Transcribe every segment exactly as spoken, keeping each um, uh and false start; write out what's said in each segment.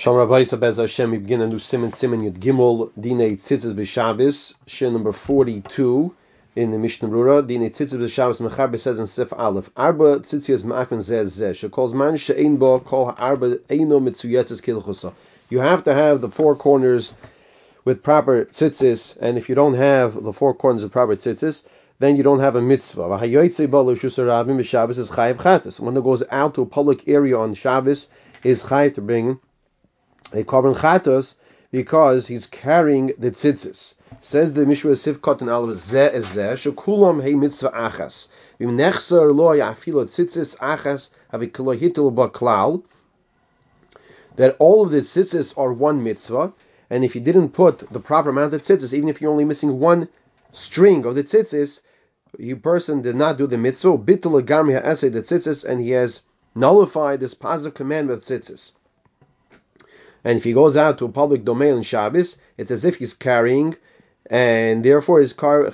Shalom Rabbi Bez Hashem, we begin a new Siman, Siman Yud Gimel, Dinei Tzitzis B'Shabbos, Shir number forty-two in the Mishnah Rura. Dinei Tzitzis B'Shabbos, Mechaber says in Sif Aleph, Arba Tzitzis Ma'akon Zeh Zeh, Shekol Zman She'ein Bo Kol Ha'arba Eino Mitzuyetzes Kilchusa. You have to have the four corners with proper tzitzis, and if you don't have the four corners with proper tzitzis, then you don't have a mitzvah. One who goes out to a public area on Shabbos is chayav to bring a korban chatos because he's carrying the tzitzis. Says the Mishnah Sifkot and Aleph Zeh is Zeh shekulam he mitzvah achas. V'im nechser lo yafilo tzitzis achas haviklo hitil baklal. That all of the tzitzis are one mitzvah, and if you didn't put the proper amount of tzitzis, even if you're only missing one string of the tzitzis, you person did not do the mitzvah. Bitul agam ha'aseh the tzitzis, and he has nullified this positive commandment of tzitzis. And if he goes out to a public domain on Shabbos, it's as if he's carrying, and therefore is chayiv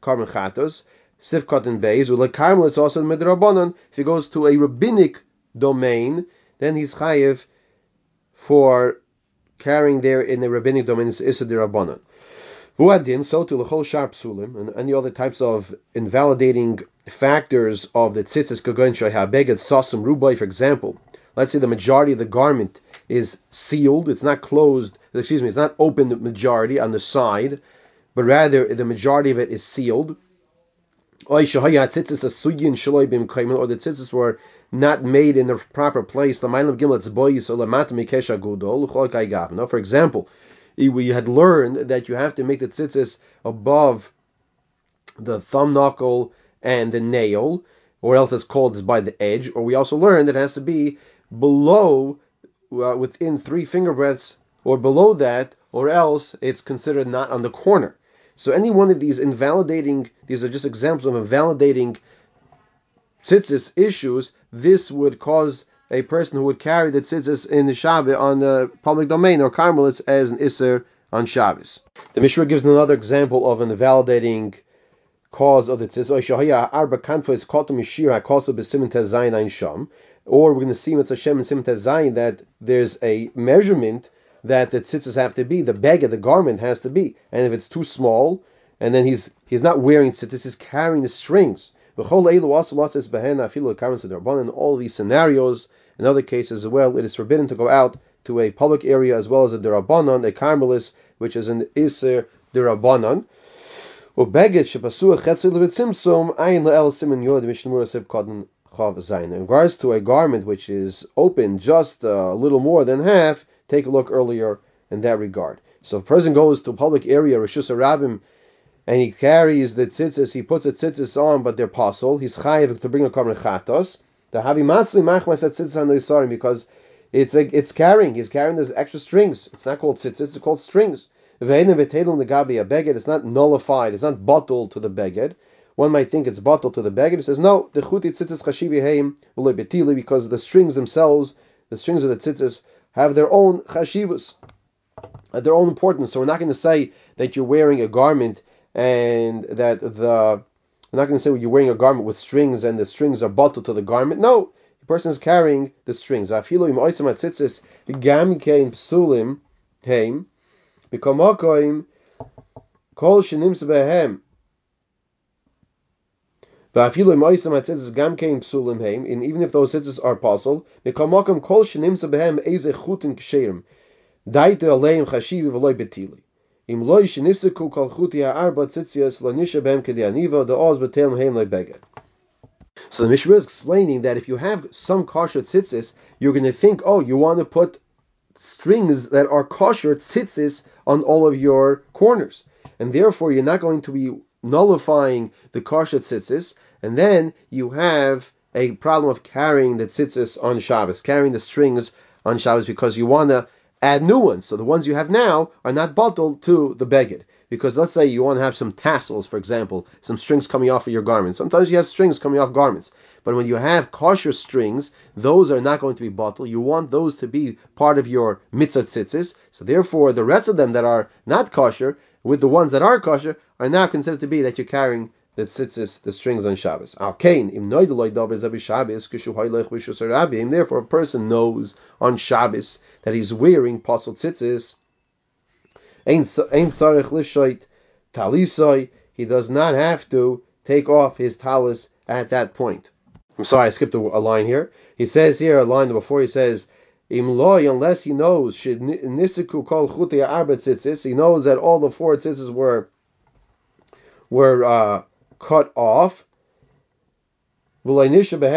karban chatos, sifkot and beis, ulekarmel, it's also midrabanan. If he goes to a rabbinic domain, then he's chayiv for carrying there in the rabbinic domain, it's issa derabanan. Vuadin, so to lechol shar psulim, and any other types of invalidating factors of the tzitzis, kagon shai habeget, sasum, rubai, for example. Let's say the majority of the garment is sealed, it's not closed, excuse me, it's not open the majority on the side, but rather the majority of it is sealed. Or the tzitzis were not made in the proper place. For example, we had learned that you have to make the tzitzis above the thumb knuckle and the nail, or else it's called by the edge, or we also learned that it has to be below Uh, within three finger breadths or below that, or else it's considered not on the corner. So any one of these invalidating, these are just examples of invalidating tzitzis issues. This would cause a person who would carry the tzitzis in the Shabbos on the public domain or carmelites as an isser on Shabbos. The Mishnah gives another example of an invalidating cause of the tzitzis. Or we're going to see with Hashem and Siman Zayin that there's a measurement that the tzitzis have to be, the bag of the garment has to be, and if it's too small, and then he's he's not wearing tzitzis, he's carrying the strings. In all these scenarios, in other cases as well, it is forbidden to go out to a public area as well as a derabanan, a carmelis, which is an iser derabanan. In regards to a garment which is open just a little more than half, take a look earlier in that regard. So if a person goes to a public area, Rishus Rabim, and he carries the tzitzis, he puts the tzitzis on, but they're pasul, he's chayiv to bring a korban chatos. The havi masli machmas at tzitzis on the isarim, because it's like, it's carrying, he's carrying those extra strings. It's not called tzitzis, it's called strings. It's not nullified, it's not bottled to the beged. One might think it's bottled to the bag, and it says, no, the chuti tzitzis chashivi heim ulei betili, because the strings themselves, the strings of the tzitzis, have their own chashivus, their own importance. So we're not going to say that you're wearing a garment and that the, we're not going to say you're wearing a garment with strings and the strings are bottled to the garment. No, the person is carrying the strings. Afilu im oisam tzitzis gam kein psulim heim, b'komokoim kol shenims behem. And even if those tzitzis are possible, so the Mishnah is explaining that if you have some kosher tzitzis, you're going to think, oh, you want to put strings that are kosher tzitzis on all of your corners, and therefore you're not going to be nullifying the kosher tzitzis, and then you have a problem of carrying the tzitzis on Shabbos, carrying the strings on Shabbos, because you want to add new ones. So the ones you have now are not bottled to the beged, because let's say you want to have some tassels, for example, some strings coming off of your garments. Sometimes you have strings coming off garments, but when you have kosher strings, those are not going to be bottled. You want those to be part of your mitzvah tzitzis, so therefore the rest of them that are not kosher with the ones that are kosher are now considered to be that you're carrying the tzitzis, the strings on Shabbos. Therefore, a person knows on Shabbos that he's wearing pasul tzitzis. He does not have to take off his talis at that point. I'm sorry, I skipped a, a line here. He says here, a line before, he says, Imloi, unless he knows, he knows that all the four tzitzis were were uh, cut off. And you do not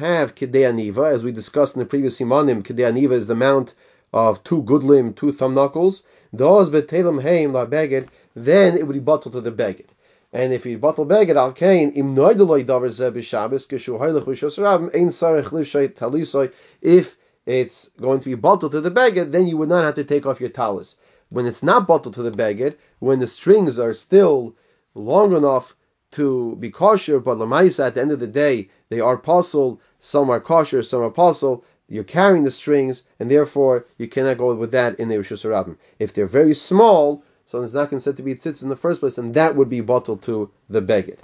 have Kidei Aniva, as we discussed in the previous Simanim. Kidei Aniva is the amount of two gudlim, two thumb knuckles. Those betelim heim la beged, then it would be bottle to the beged. And if you bottle beged al kain im noideloy davar zeh b'shabbos kishu haylech v'shosrav ein sarich lishay talisoy. If it's going to be bottle to the beged, then you would not have to take off your talis. When it's not bottled to the beged, when the strings are still long enough to be kosher, but lamaisa at the end of the day they are pasul. Some are kosher, some are pasul. You're carrying the strings, and therefore you cannot go with that in the Rishus HaRabim. If they're very small, so it's not considered to be tzitz in the first place, and that would be bottled to the beged.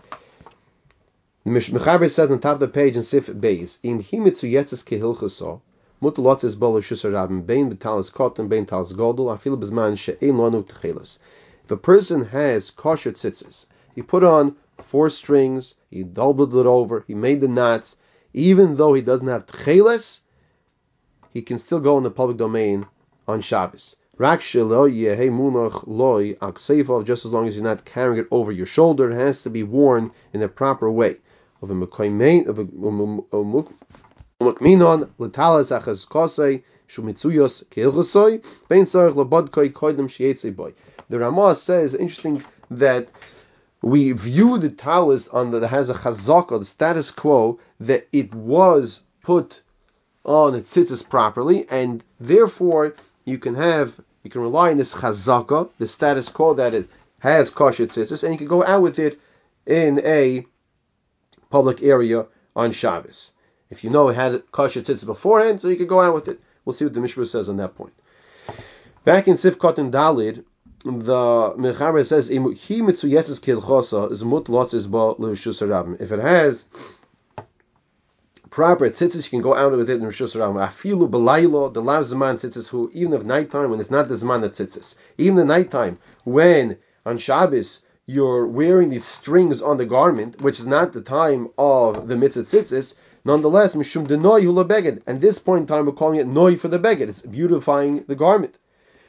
The Mechaber says on top of the page in Sif Beis, Im himitzu yetzes kehilchaso, mutalotz esbol Rishus HaRabim, bein betalis kotten, bein talis godol, afil b'zman she'eim lanu techelos. If a person has kosher tzitzis, he put on four strings, he doubled it over, he made the knots, even though he doesn't have techelos, he can still go in the public domain on Shabbos. Just as long as you're not carrying it over your shoulder, it has to be worn in the proper way. The Ramah says, interesting that we view the talis on the, that has a chazaka, the status quo, that it was put on its tzitzis properly, and therefore you can have you can rely on this chazaka, the status quo that it has kosher tzitzis, and you can go out with it in a public area on Shabbos. If you know it had kosher tzitzis beforehand, so you can go out with it. We'll see what the Mishnah says on that point. Back in Sifkot and Dalid, the Mechaber says, if it has proper tzitzis, you can go out with it in Rishus HaRabim. Afilu b'laylo, the lav zman tzitzis, who even of nighttime when it's not the zman of tzitzis, even the nighttime when on Shabbos you're wearing these strings on the garment, which is not the time of the mitzvah tzitzis. Nonetheless, mishum denoi hu lebeged. At this point in time, we're calling it noi for the beged. It's beautifying the garment.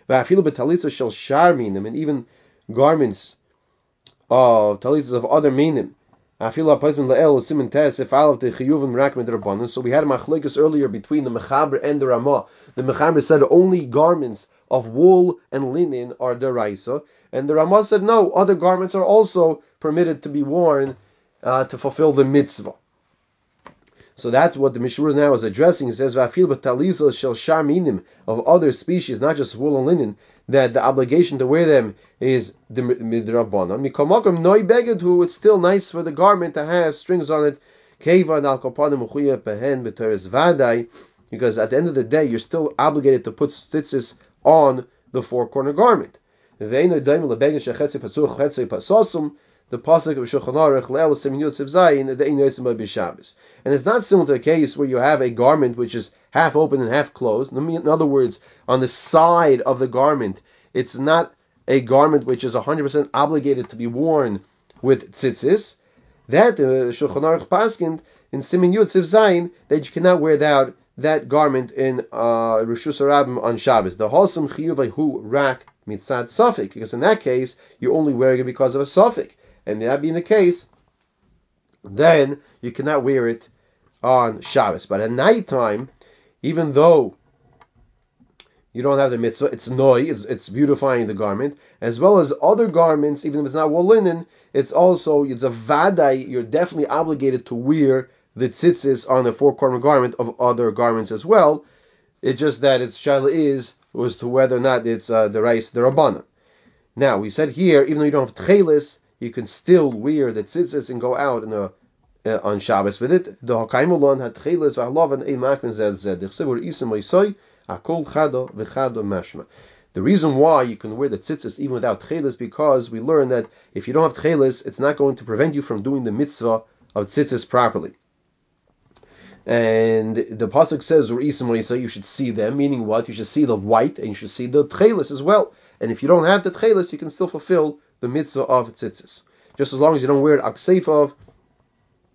V'afilu b'talitza shel shar minim, and even garments of talitzas of other minim. So we had a machlokes earlier between the Mechaber and the Ramah. The Mechaber said only garments of wool and linen are deraisa, and the Ramah said no, other garments are also permitted to be worn uh, to fulfill the mitzvah. So that's what the Mishnah Rura now is addressing. He says, "Va'afil b'talisah shel shar minim," of other species, not just wool and linen, that the obligation to wear them is midrabbanan. Mikomakom noi beged hu, it's still nice for the garment to have strings on it. Keivan al kapanim uchuyev behen b'teres vaday, because at the end of the day you're still obligated to put tzitzis on the four corner garment. Ve'eino daim lebeged shechetzi pasuch chetzi pasosum. The pasuk of Shulchan Aruch le'el simin yud siv zayin the ein yotzim b'shabbos, and it's not similar to a case where you have a garment which is half open and half closed. In other words, on the side of the garment, it's not a garment which is one hundred percent obligated to be worn with tzitzis. That the uh, Shulchan Aruch paskind in simin yud siv zayin that you cannot wear that that garment in uh, Rishus HaRabim on Shabbos. The halsum chiyuvay hu rak mitzad suffik, because in that case you're only wearing it because of a suffik. And that being the case, then you cannot wear it on Shabbos. But at nighttime, even though you don't have the mitzvah, it's noi, it's, it's beautifying the garment, as well as other garments, even if it's not wool linen, it's also, it's a vadai, you're definitely obligated to wear the tzitzis on the four-corner garment of other garments as well. It's just that its shaila is, as to whether or not it's uh, the rice, the rabbanon. Now, we said here, even though you don't have tchelis, you can still wear the tzitzis and go out in a, uh, on Shabbos with it. The hakaimulon had tchilas v'halav and eimakvin zed zed. The chsivur isim oisoi akol chado v'chado mashma. The reason why you can wear the tzitzis even without tcheles, because we learn that if you don't have tcheles, it's not going to prevent you from doing the mitzvah of tzitzis properly. And the pasuk says, "You should see them," meaning what? You should see the white and you should see the tcheles as well. And if you don't have the tcheles, you can still fulfill the mitzvah of tzitzis. Just as long as you don't wear it akseif of,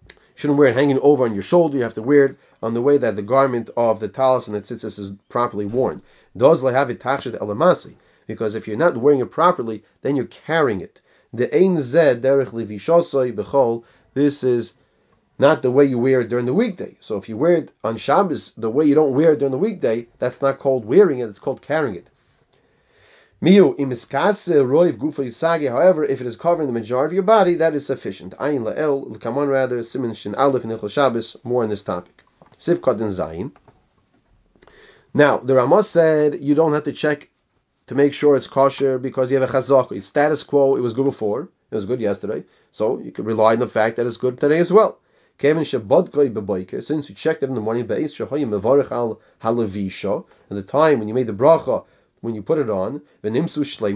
you shouldn't wear it hanging over on your shoulder. You have to wear it on the way that the garment of the talis and the tzitzis is properly worn. Does lehavit tachshit elamasi, because if you're not wearing it properly, then you're carrying it. The ein zed derech livishosoi bechol. This is not the way you wear it during the weekday. So if you wear it on Shabbos, the way you don't wear it during the weekday, that's not called wearing it, it's called carrying it. Miu imiskase roiv gufa yisage. However, if it is covering the majority of your body, that is sufficient. Ayin la'el, l'kamon rather, simin shin aleph nechol Shabbos, more on this topic. Sifkot and zayin. Now, the Ramah said, you don't have to check to make sure it's kosher because you have a chazakah. It's status quo, it was good before, it was good yesterday, so you could rely on the fact that it's good today as well. Since you checked it in the morning, and the time when you made the bracha, when you put it on, and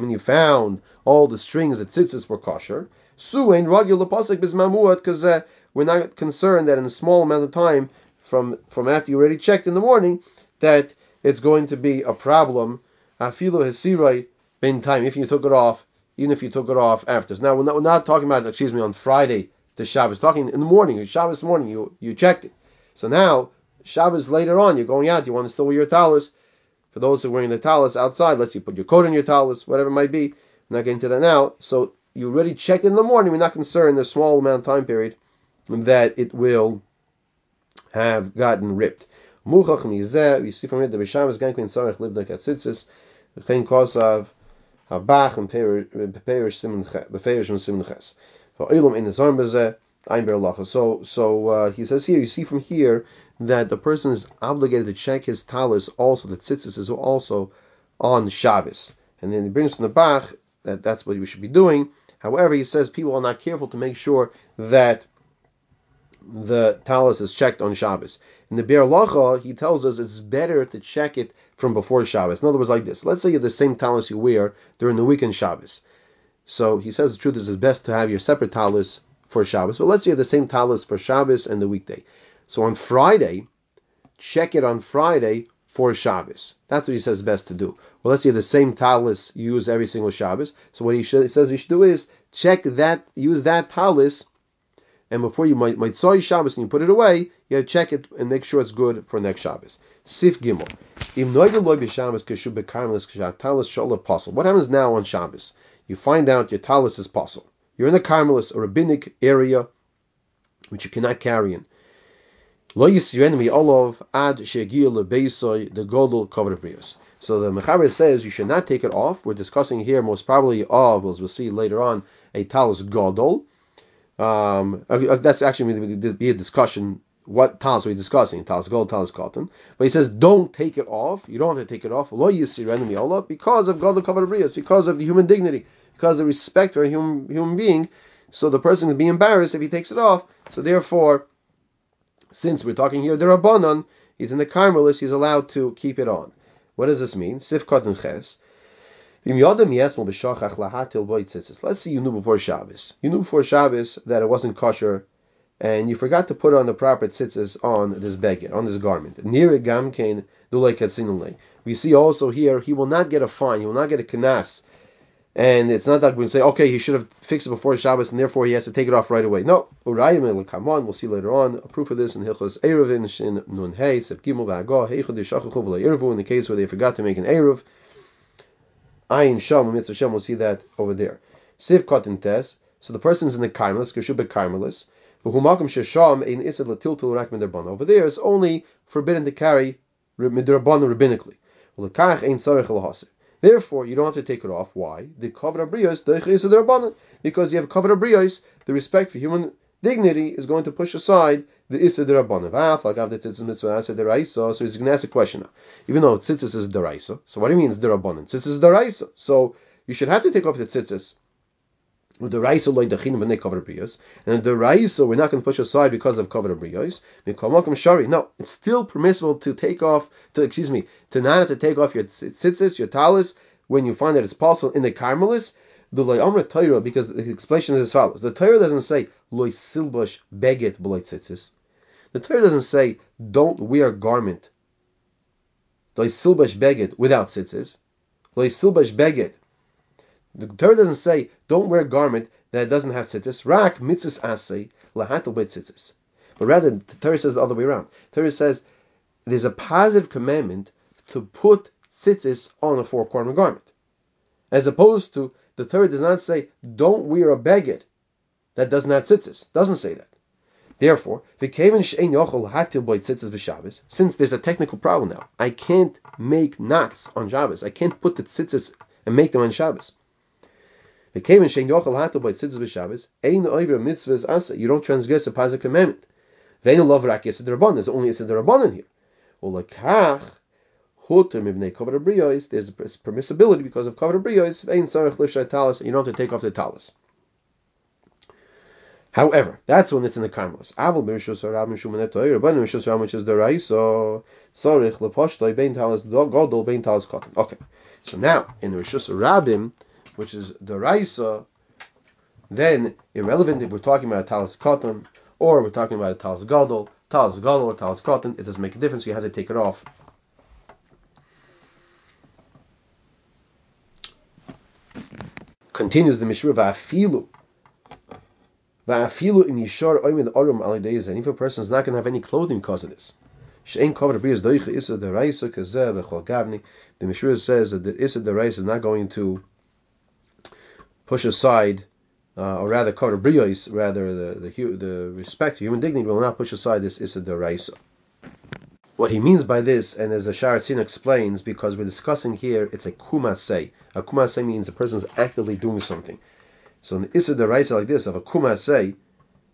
you found all the strings that tzitzis were kosher, because uh, we're not concerned that in a small amount of time from, from after you already checked in the morning, that it's going to be a problem, if you took it off, even if you took it off after. Now, we're not, we're not talking about, excuse me, on Friday, the Shabbos, talking in the morning, Shabbos morning, you, you checked it. So now, Shabbos later on, you're going out, you want to still wear your talis. For those who are wearing the talis outside, let's see, put your coat in your talis, whatever it might be. I'm not getting into that now. So you already checked in the morning, we're not concerned in a small amount of time period that it will have gotten ripped. Muchach mizeh, you see from here, the Shabbos gankwein sarech livdak atzitzis, chen kosav, habach, and peyrish simen ches. So, so uh, he says here, you see from here that the person is obligated to check his talis also, the tzitzis is also on Shabbos. And then he brings from the Bach that that's what we should be doing. However, he says people are not careful to make sure that the talis is checked on Shabbos. In the Be'er Lacha, he tells us it's better to check it from before Shabbos. In other words, like this. Let's say you have the same talis you wear during the weekend Shabbos. So he says the truth is it's best to have your separate talis for Shabbos. But let's say you have the same talis for Shabbos and the weekday. So on Friday, check it on Friday for Shabbos. That's what he says best to do. Well, let's say you have the same talis you use every single Shabbos. So what he, should, he says you should do is check that, use that talis, and before you might might saw your Shabbos and you put it away, you check it and make sure it's good for next Shabbos. Sif Gimel. What happens now on Shabbos? You find out your talis is pasul. You're in a carmelis, a rabbinic area, which you cannot carry in. So the Mechaber says you should not take it off. We're discussing here most probably of, as we'll see later on, a talis gadol. Um, that's actually be a discussion. What talis are we discussing? Talis gold, talis cotton. But he says, don't take it off. You don't have to take it off. Lo yisirenu mi'olav, because of godel kavod habriyos, because of the human dignity, because of the respect for a human, human being. So the person would be embarrassed if he takes it off. So therefore, since we're talking here, the Rabbanon, he's in the Carmelis, he's allowed to keep it on. What does this mean? Sifkot and ches. Let's say you knew before Shabbos. You knew before Shabbos that it wasn't kosher, and you forgot to put on the proper tzitzis on this beged, on this garment. We see also here, he will not get a fine, he will not get a kenas. And it's not that we say, okay, he should have fixed it before Shabbos, and therefore he has to take it off right away. No. We'll see later on a proof of this in Hilchos Eruvin, Shin Nun Hei, Sef Gimel V'Agah, Heichod Yishachuchu V'Le'Eruvu, in the case where they forgot to make an Eruv. Ayin Sham, Mitzvah Shem, we'll see that over there. Siv Kotin Tes, so the person's in the Kaimelis, Keshubah Kaimelis, over there is only forbidden to carry midrabban rabbinically. Therefore, you don't have to take it off. Why? Because you have kavod habriyos, the respect for human dignity is going to push aside the isur derabbanan. So he's going to ask a question now. Even though tzitzis is deraisa, so what do you mean it's derabbanan? Tzitzis is deraisa, so you should have to take off the tzitzis. And the Raisa, we're not going to push aside because of kavod habriyos. No, it's still permissible to take off, to excuse me, to not have to take off your tzitzis, your talis, when you find that it's possible in the Carmelists, the loy amra Torah, because the explanation is as follows. The Torah doesn't say loy silbash beget b'loy tzitzis. The Torah doesn't say don't wear garment loy silbash beget without tzitzis. Loy silbash beget. The Torah doesn't say don't wear a garment that doesn't have tzitzis. Rak mitzis asay lahatel beit tzitzis. But rather, the Torah says the other way around. The Torah says there's a positive commandment to put tzitzis on a four-corner garment, as opposed to the Torah does not say don't wear a baguette that doesn't have tzitzis. It doesn't say that. Therefore, since there's a technical problem now, I can't make knots on Shabbos. I can't put the tzitzis and make them on Shabbos. You don't transgress a positive commandment. There's only a Sidderabon in here. There's permissibility because of Kavod Briyos. You don't have to take off the talis. However, that's when it's in the Karmelos. Okay, so now in the Rishus Rabim, which is the Raisa, then irrelevant if we're talking about a Talis Katan or we're talking about a Talis Gadol, Talis Gadol or Talis Katan, it doesn't make a difference, you have to take it off. Continues the Mishnah Va'afilu. Va'afilu im yishar oimid orum alideiza, and if a person is not going to have any clothing because of this. She'en kover b'riyas doicha isa the Raisa kazeh v'chol gavni. The Mishnah says that the isa the Raisa is not going to push aside, uh, or rather, kavod briyos, rather the, the the respect for human dignity will not push aside this issa d'oraisa. What he means by this, and as the Shar HaTziyun explains, because we're discussing here, it's a kumasei. A kumasei means a person's actively doing something. So an issa d'oraisa like this of a kumasei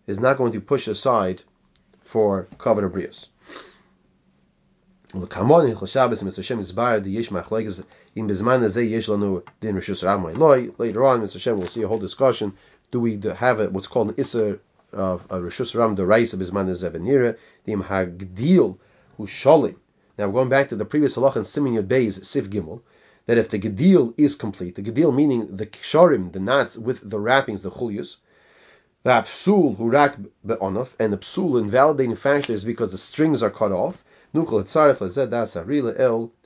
is not going to push aside for kavod briyos. Later on, Mister Shem will see a whole discussion. Do we have a, what's called an Isser of Rishus Ram D'Oraisa Bizman Hazeh V'Nira Im Hagdil Hu Shalim? Now we're going back to the previous halach in Siman Yud Beis Sif Gimel, that if the Gedil is complete, the Gedil meaning the Ksharim, the knots with the wrappings, the Chulius, the Apsul Hu Rak Be'Onof, and the Psul invalidating factor is because the strings are cut off. We can rely on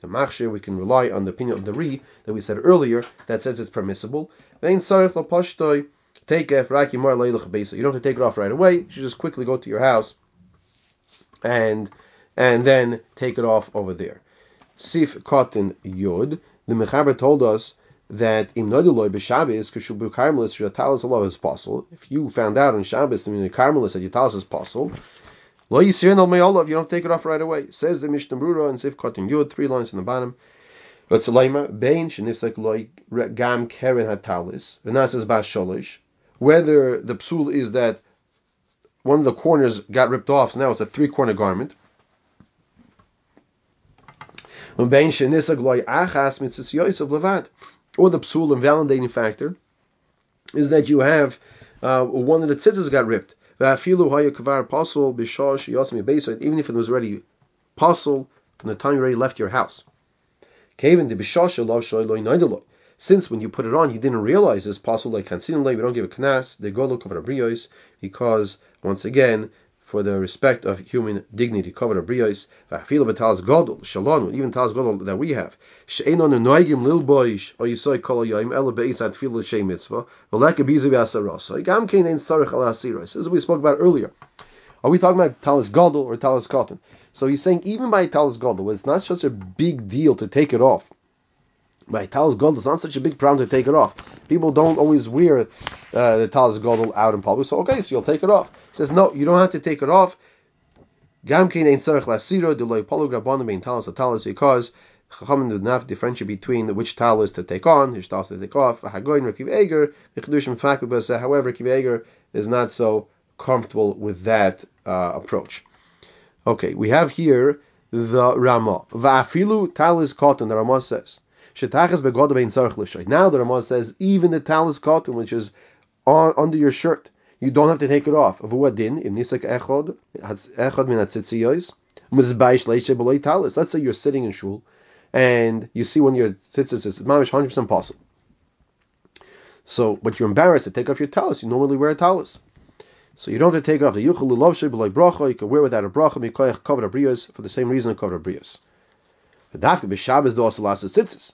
the opinion of the Ri that we said earlier that says it's permissible. You don't have to take it off right away. You should just quickly go to your house and and then take it off over there. Sifkot in Yod, the Mechaber told us that is possible. If you found out on Shabbos in the Carmelists that your talis is possible, Lo Yisrin al Me'olav, you don't take it off right away. Says the Mishnah Rura and Sifkot in Yud, three lines in the bottom. But Sulaima, Bein Shenifsek Lo Gam Keren HaTalis, V'Nasas Bas Sholish. Whether the psul is that one of the corners got ripped off, so now it's a three-corner garment. Bein Shenifsek Lo Achas Mitzis Yosef Levad. Or the psul invalidating factor is that you have uh, one of the tzitzis got ripped. Even if it was already possible from the time you already left your house. Since when you put it on, you didn't realize it's possible, like we don't give a knas, because, once again, for the respect of human dignity, even talis gadol that we have, as we spoke about earlier. Are we talking about talis gadol or talis katan? So he's saying even by talis gadol, it's not such a big deal to take it off. By talis gadol, it's not such a big problem to take it off. People don't always wear uh, the talis gadol out in public, so okay, so you'll take it off. It says no, you don't have to take it off. Because Chachamim did not differentiate between which talis to take on, which talis to take off. However, Rav Eger is not so comfortable with that uh, approach. Okay, we have here the Ramah. Va'afilu talis katan. The Ramah says. Now the Ramah says, even the talis katan, which is on, under your shirt, you don't have to take it off. Let's say you're sitting in shul, and you see when your tzitzis is mamish one hundred percent possible. So, but you're embarrassed to take off your talis. You normally wear a talis. So you don't have to take it off. The yuchel ulovshe b'loi bracha, you can wear without a bracha, mikoyach kavod abriyos, for the same reason kavod abriyos. The dafka b'shabbos do also last tzitzis.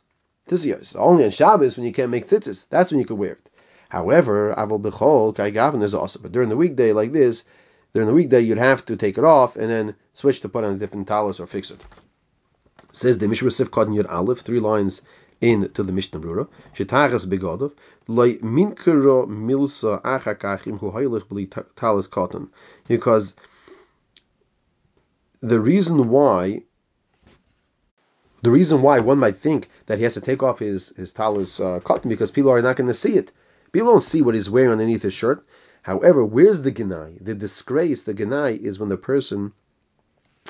Tzitzis only on Shabbos when you can't make tzitzis. That's when you can wear it. However, avol b'chol kai gavin is also. But during the weekday like this, during the weekday you'd have to take it off and then switch to put on a different talis or fix it. It says the Mishnah Sifkot in Yud Aleph, three lines in to the Mishnah Rura. Shetachas begodov loy minkero milsa achakachim hu hoylech bli talis cotton. Because the reason why, the reason why one might think that he has to take off his his talis uh, cotton, because people are not going to see it. People don't see what he's wearing underneath his shirt. However, where's the genai? The disgrace, the genai, is when the person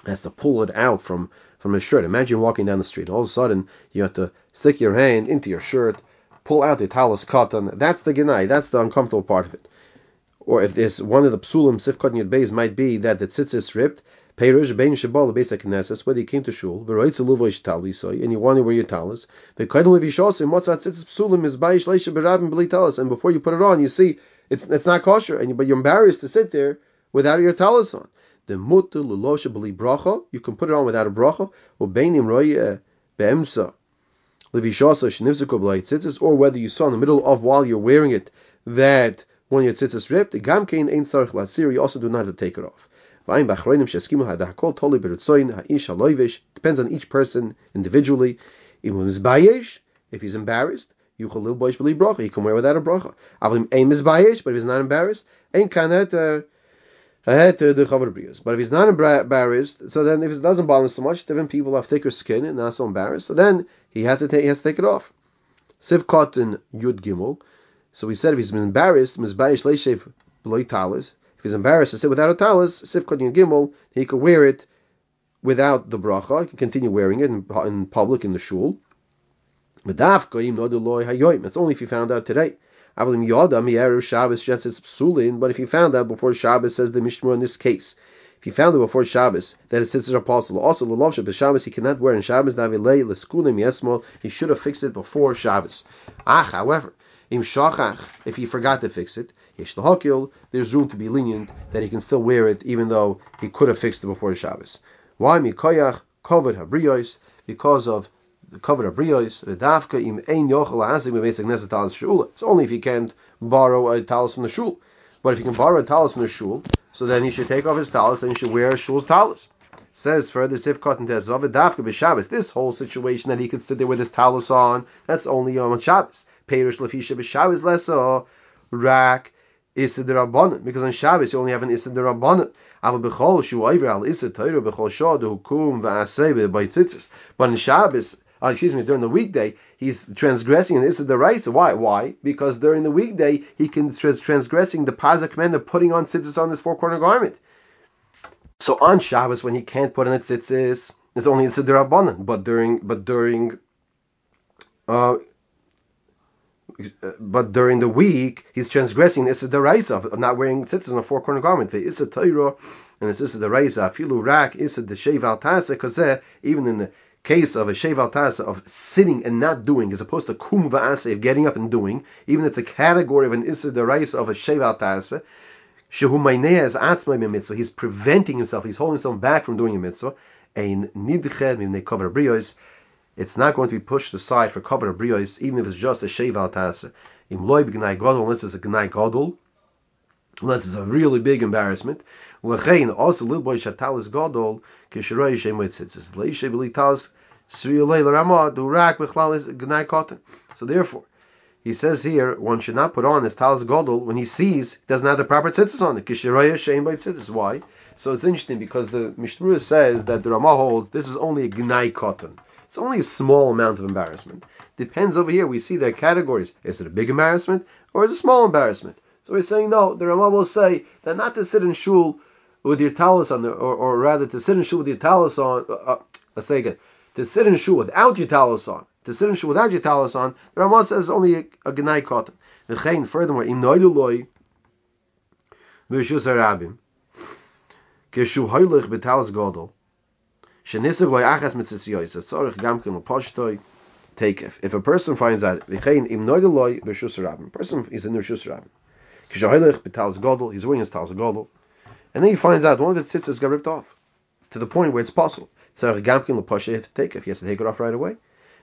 has to pull it out from, from his shirt. Imagine walking down the street. All of a sudden, you have to stick your hand into your shirt, pull out the talis cotton. That's the genai. That's the uncomfortable part of it. Or if there's one of the psulim, sifkot yud beis, might be that the tzitzis is ripped, perush bein shabal beis hakneses, whether you came to shul, v'roitz aluvo ish talis, and you want to wear your talis, v'kaidon levishos, motzat tzitzis psulim is baish leisha berabim b'li talis, and before you put it on, you see, it's it's not kosher, and you, but you're embarrassed to sit there without your talis on. The mutu lulosha b'li bracha, you can put it on without a bracha, or beinim roye be'emsa, levishos shenivzuko b'li tzitzis, or whether you saw in the middle of while you're wearing it that when your tzitzis ripped, gamkein ein tzarich lasir, you also do not have to take it off. Depends on each person individually. If he's embarrassed, he can wear without a bracha. But if he's not embarrassed, but if he's not embarrassed, so then if it doesn't bother him so much, different people have thicker skin and not so embarrassed, so then he has to take, he has to take it off. Sivkot in Yud Gimel. So we said if he's embarrassed, mizbayish leishev b'loy talis. If he's embarrassed to sit without a talis, sifkot yud gimel, he could wear it without the bracha. He can continue wearing it in, in public in the shul. That's only if you found out today. But if you found out before Shabbos, says the Mishnah in this case, if you found out before Shabbos that it sits as a possible, also the love Shabbos, Shabbos he cannot wear in Shabbos. He should have fixed it before Shabbos. Ah, however, if he forgot to fix it, there's room to be lenient that he can still wear it even though he could have fixed it before Shabbos. Why? Mikoyach kavod habriyos, because of the kavod habriyos. V'dafka im ein yochel ha'azik be'beis hakneses talis shula. It's only if he can't borrow a talis from the shul. But if he can borrow a talis from the shul, so then he should take off his talis and he should wear a shul's talis. Says further, Sifkot and Tezov v'dafka b'Shabbos. This whole situation that he could sit there with his talis on, that's only on Shabbos. Perush lefisha b'Shabbos leso rak ised rabbanon, because on Shabbos you only have an ised rabbanon. Avol b'chol shu over al ised Torah b'chol shad hukum v'aseh b'tzitzis. But on Shabbos, oh, excuse me, during the weekday he's transgressing an ised deraisa. Why? Why? Because during the weekday he can trans- transgressing the pasuk command of putting on tzitzis on his four corner garment. So on Shabbos when he can't put on a tzitzis, it's only ised rabbanon. But during, but during. Uh, But during the week, he's transgressing the Issa Deraisa of not wearing tzitzis on a four corner garment. The Issa Torah and the Issa Deraisa, Filu Rak, Issa the Shev Al Tasa Kazeh, even in the case of a Shev Al Tasa of sitting and not doing, as opposed to Kum Va'aseh of getting up and doing, even it's a category of an Issa Deraisa of a Shev Al Tasa, Shehu Maineh is Atzmai Mitzvah, he's preventing himself, he's holding himself back from doing a mitzvah, Ein Nidched Mimnei Kavod Habriyos. It's not going to be pushed aside for kavod habriyos, even if it's just a shev al tasa. Im loy b'gnai gadol, unless it's a gnai gadol, unless it's a really big embarrassment. L'chein also little boy shatalis gadol kishroi shemot tzitzis leishe b'litalis sriyolei l'ramah durak b'chlalis gnai katan. So therefore, he says here one should not put on his talis gadol when he sees he doesn't have the proper tzitzis on it. Kishroi shemot tzitzis. Why? So it's interesting because the Mishnah Rura says that the Ramah holds this is only a gnai katan. It's only a small amount of embarrassment. Depends over here. We see their categories. Is it a big embarrassment or is it a small embarrassment? So we're saying no. The Ramah will say that not to sit in shul with your talis on, the, or, or rather to sit in shul with your talis on. Uh, uh, let's say again, to sit in shul without your talis on. To sit in shul without your talis on. The Ramah says only a, a gnai katan. V'chein furthermore im noiluloi v'shus harabim kishu hoylech b'talis gadol. Shenisig loyachas mitzis yoysev tzorich gamkin l'poshtoi takef. If a person finds out v'chein im noida loy b'shus rabim, person is in the b'shus rabim. Kishahilich b'talis gadol, he's wearing his talis gadol, and then he finds out one of his tzitzis got ripped off to the point where it's possible. Tzorich gamkin l'poshtoi have to take if he has to take it off right away.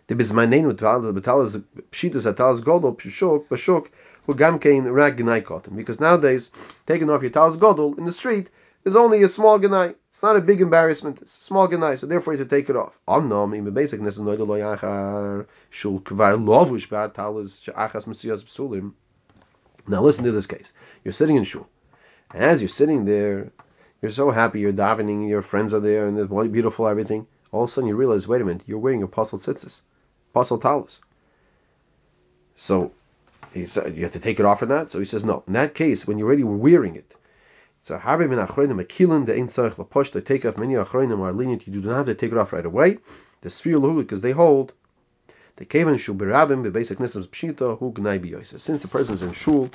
The bismaneinu b'talis pshitas talis gadol pshuk b'shuk who gamkin rag gnai cotton, because nowadays taking off your talis gadol in the street is only a small gnai. It's not a big embarrassment. It's a small ganai, so therefore you have to take it off. Now listen to this case. You're sitting in shul, and as you're sitting there, you're so happy, you're davening, your friends are there, and it's beautiful, everything. All of a sudden you realize, wait a minute, you're wearing a puzzle tzitzis, puzzle talis. So he said, you have to take it off or not? So he says, no. In that case, when you already were wearing it, so harbe min achronim akilin de ein tzarich laposh. They take off. Many achronim are lenient. You do not have to take it off right away. The sphere luhul, because they hold the kaven shul berabim bebasic nissim pshita hu gnai biyosef. Since the person is in shul,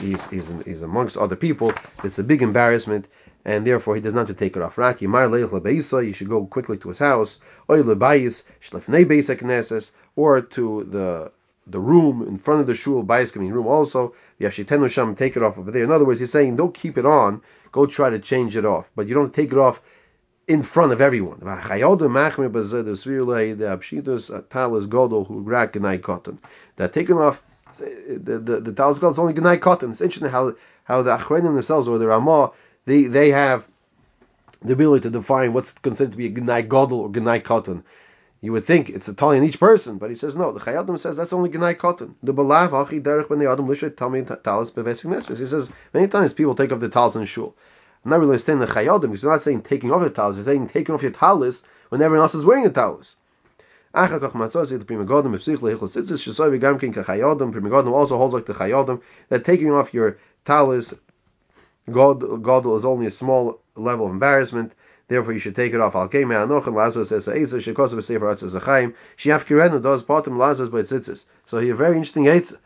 he is amongst other people. It's a big embarrassment, and therefore he does not have to take it off. Rak yimar leich lebeisa. You should go quickly to his house. Oy lebayis shlefnei basic nesses, or to the the room in front of the shul, bias coming room also, yashitenu sham, take it off over there. In other words, he's saying, don't keep it on, go try to change it off, but you don't take it off in front of everyone. That taking off, the, the, the talis gadol is only gnai cotton. It's interesting how, how the achronim themselves, or the Ramah, they, they have the ability to define what's considered to be a gnai gadol or gnai cotton. You would think it's a tali in each person, but he says no. The Chayadim says that's only Gnai Cotton. The Balav Hachi Derech Ben Adam Lishet Tami Talis Bevesik Nesses. He says many times people take off the talis in shul. I'm not really understanding the Chayadim because they're not saying taking off the talis. They're saying taking off your talis when everyone else is wearing a talis. Achakach Matzos It Primogodim Bepsich Leichol Sitzis Shesoy V'Gamkin Kachayadim. Primogodim also holds like the Chayadim that taking off your talis gadol is only a small level of embarrassment. Therefore, you should take it off. Al kei me'anochin lazos says ha'etzah shekosav v'sefer atzas achaim she'afkirenu does bottom lazos by tzitzis. So here, very interesting ha'etzah.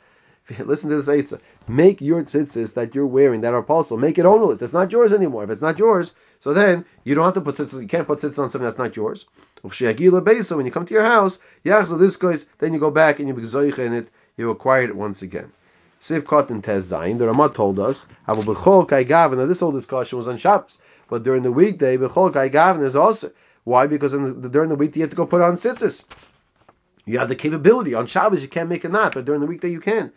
Listen to this ha'etzah. Make your tzitzis that you're wearing that are possible. Make it ownerless. It's not yours anymore. If it's not yours, so then you don't have to put tzitzis. You can't put tzitzis on something that's not yours. So when you come to your house, yachzol this goes. Then you go back and you bezoich in it. You acquire it once again. Sifkot and Tez Zayin. The Ramah told us Abu Bechol Kai Gavin. Now this whole discussion was on Shabbos, but during the weekday Bechol Kai Gavin is also why because in the, during the week you have to go put on tzitzis. You have the capability on Shabbos you can't make a knot, but during the weekday you can.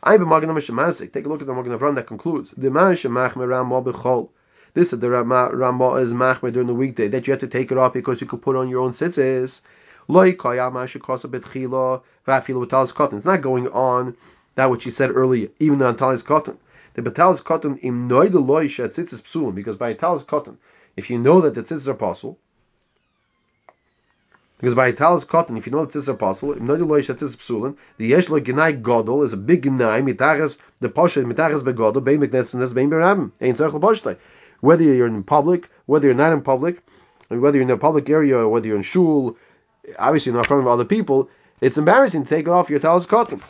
I be Magen Avraham. Take a look at the Magen Avraham that concludes the man shemachmer Ramah Bechol. This is the Ramah Ramah is machmer during the weekday that you have to take it off because you could put on your own tzitzis. Loi koyama shekasa betchila va'afilu b'talis cotton. It's not going on that which you said earlier, even on talis cotton. The talis cotton im noida loy shat tzitzis psulin, because by talis cotton, if you know that the tzitzis are possible, because by talis cotton, if you know the tzitzis are possible, im noida loy shat tzitzis psulin, the yesh lo gnai gadol is a big gnai mitachas the poshet mitachas begadol bein beknetznes bein berabim ein tzarich leposhtei. Whether you're in public, whether you're not in public, or whether you're in a public area, or whether you're in shul, obviously not in front of other people, it's embarrassing to take off your talis cotton.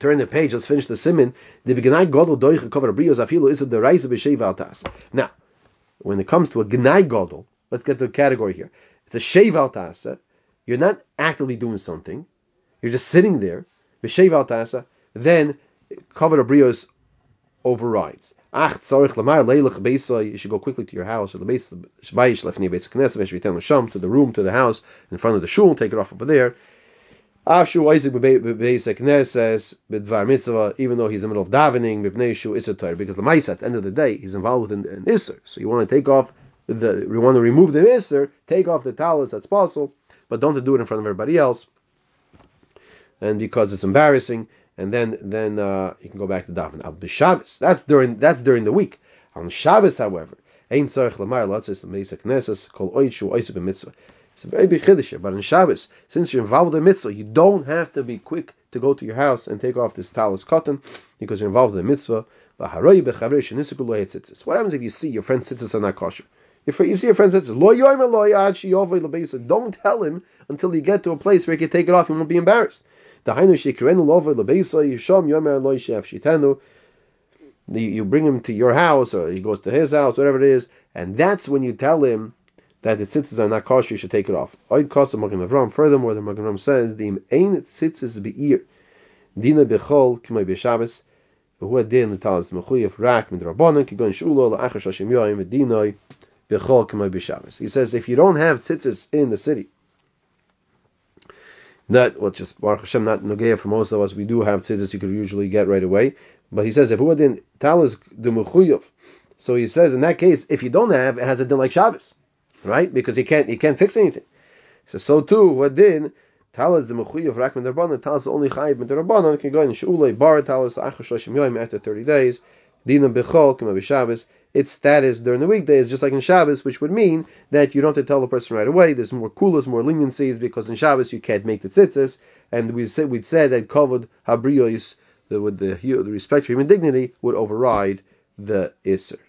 Turn the page. Let's finish the siman. Now, when it comes to a gnai gadol, let's get to a category here. It's a sheiv al ta'asa. You're not actively doing something. You're just sitting there. B'sheiv al ta'asa. Then kavod habriyos overrides. Ach tzarich lamar leilich beisai. You should go quickly to your house or the base shbayish lefnei beis knesset v'shviten l'sham to the room to the house in front of the shul. Take it off over there. Even though he's in the middle of davening, because the Maisa at the end of the day he's involved with an Isser. So you want to take off the, you want to remove the Isser, take off the talis that's possible, but don't do it in front of everybody else, and because it's embarrassing. And then then uh, you can go back to davening. Al b'Shabbos, that's during that's during the week. On Shabbos, however, it's a very big chiddush here. But on Shabbos, since you're involved in the mitzvah, you don't have to be quick to go to your house and take off this talis cotton because you're involved in the mitzvah. What happens if you see your friend's tzitzis are not kosher? If you see your friend's tzitzis, don't tell him until you get to a place where he can take it off and won't be embarrassed. You bring him to your house or he goes to his house, whatever it is, and that's when you tell him that the tzitzis are not kosher, you should take it off. Oid cost of Magen Avraham. Furthermore, the Magen Avraham says, Dim ein tzitzis be'ir, dina bechol k'may be'shabes, v'hu adin l'talas mechuyef rak midrabonin, k'gon sh'ulo l'achar shashim yoyim v'dinoi bechol k'may be'shabes. He says, if you don't have tzitzis in the city, that, well, just Baruch Hashem, not Nogea, for most of us, we do have tzitzis you could usually get right away. But he says, if who didn't tell us the mechuyov, so he says in that case, if you don't have, it has a din like Shabbos, right? Because he can't, he can't fix anything. So so too, who didn't tell us the mechuyov rakman derbanon, tell us only chayiv mit derbanon can go in sheulay bar, tell us achar shloshim yoyim after thirty days, dinam bechol k'ma b'Shabbos. Its status during the weekdays, just like in Shabbos, which would mean that you don't have to tell the person right away. There's more kulas, more leniencies, because in Shabbos you can't make the tzitzis, and we said we'd said that kovod habriyos, the, the, the respect for human dignity, would override the iser.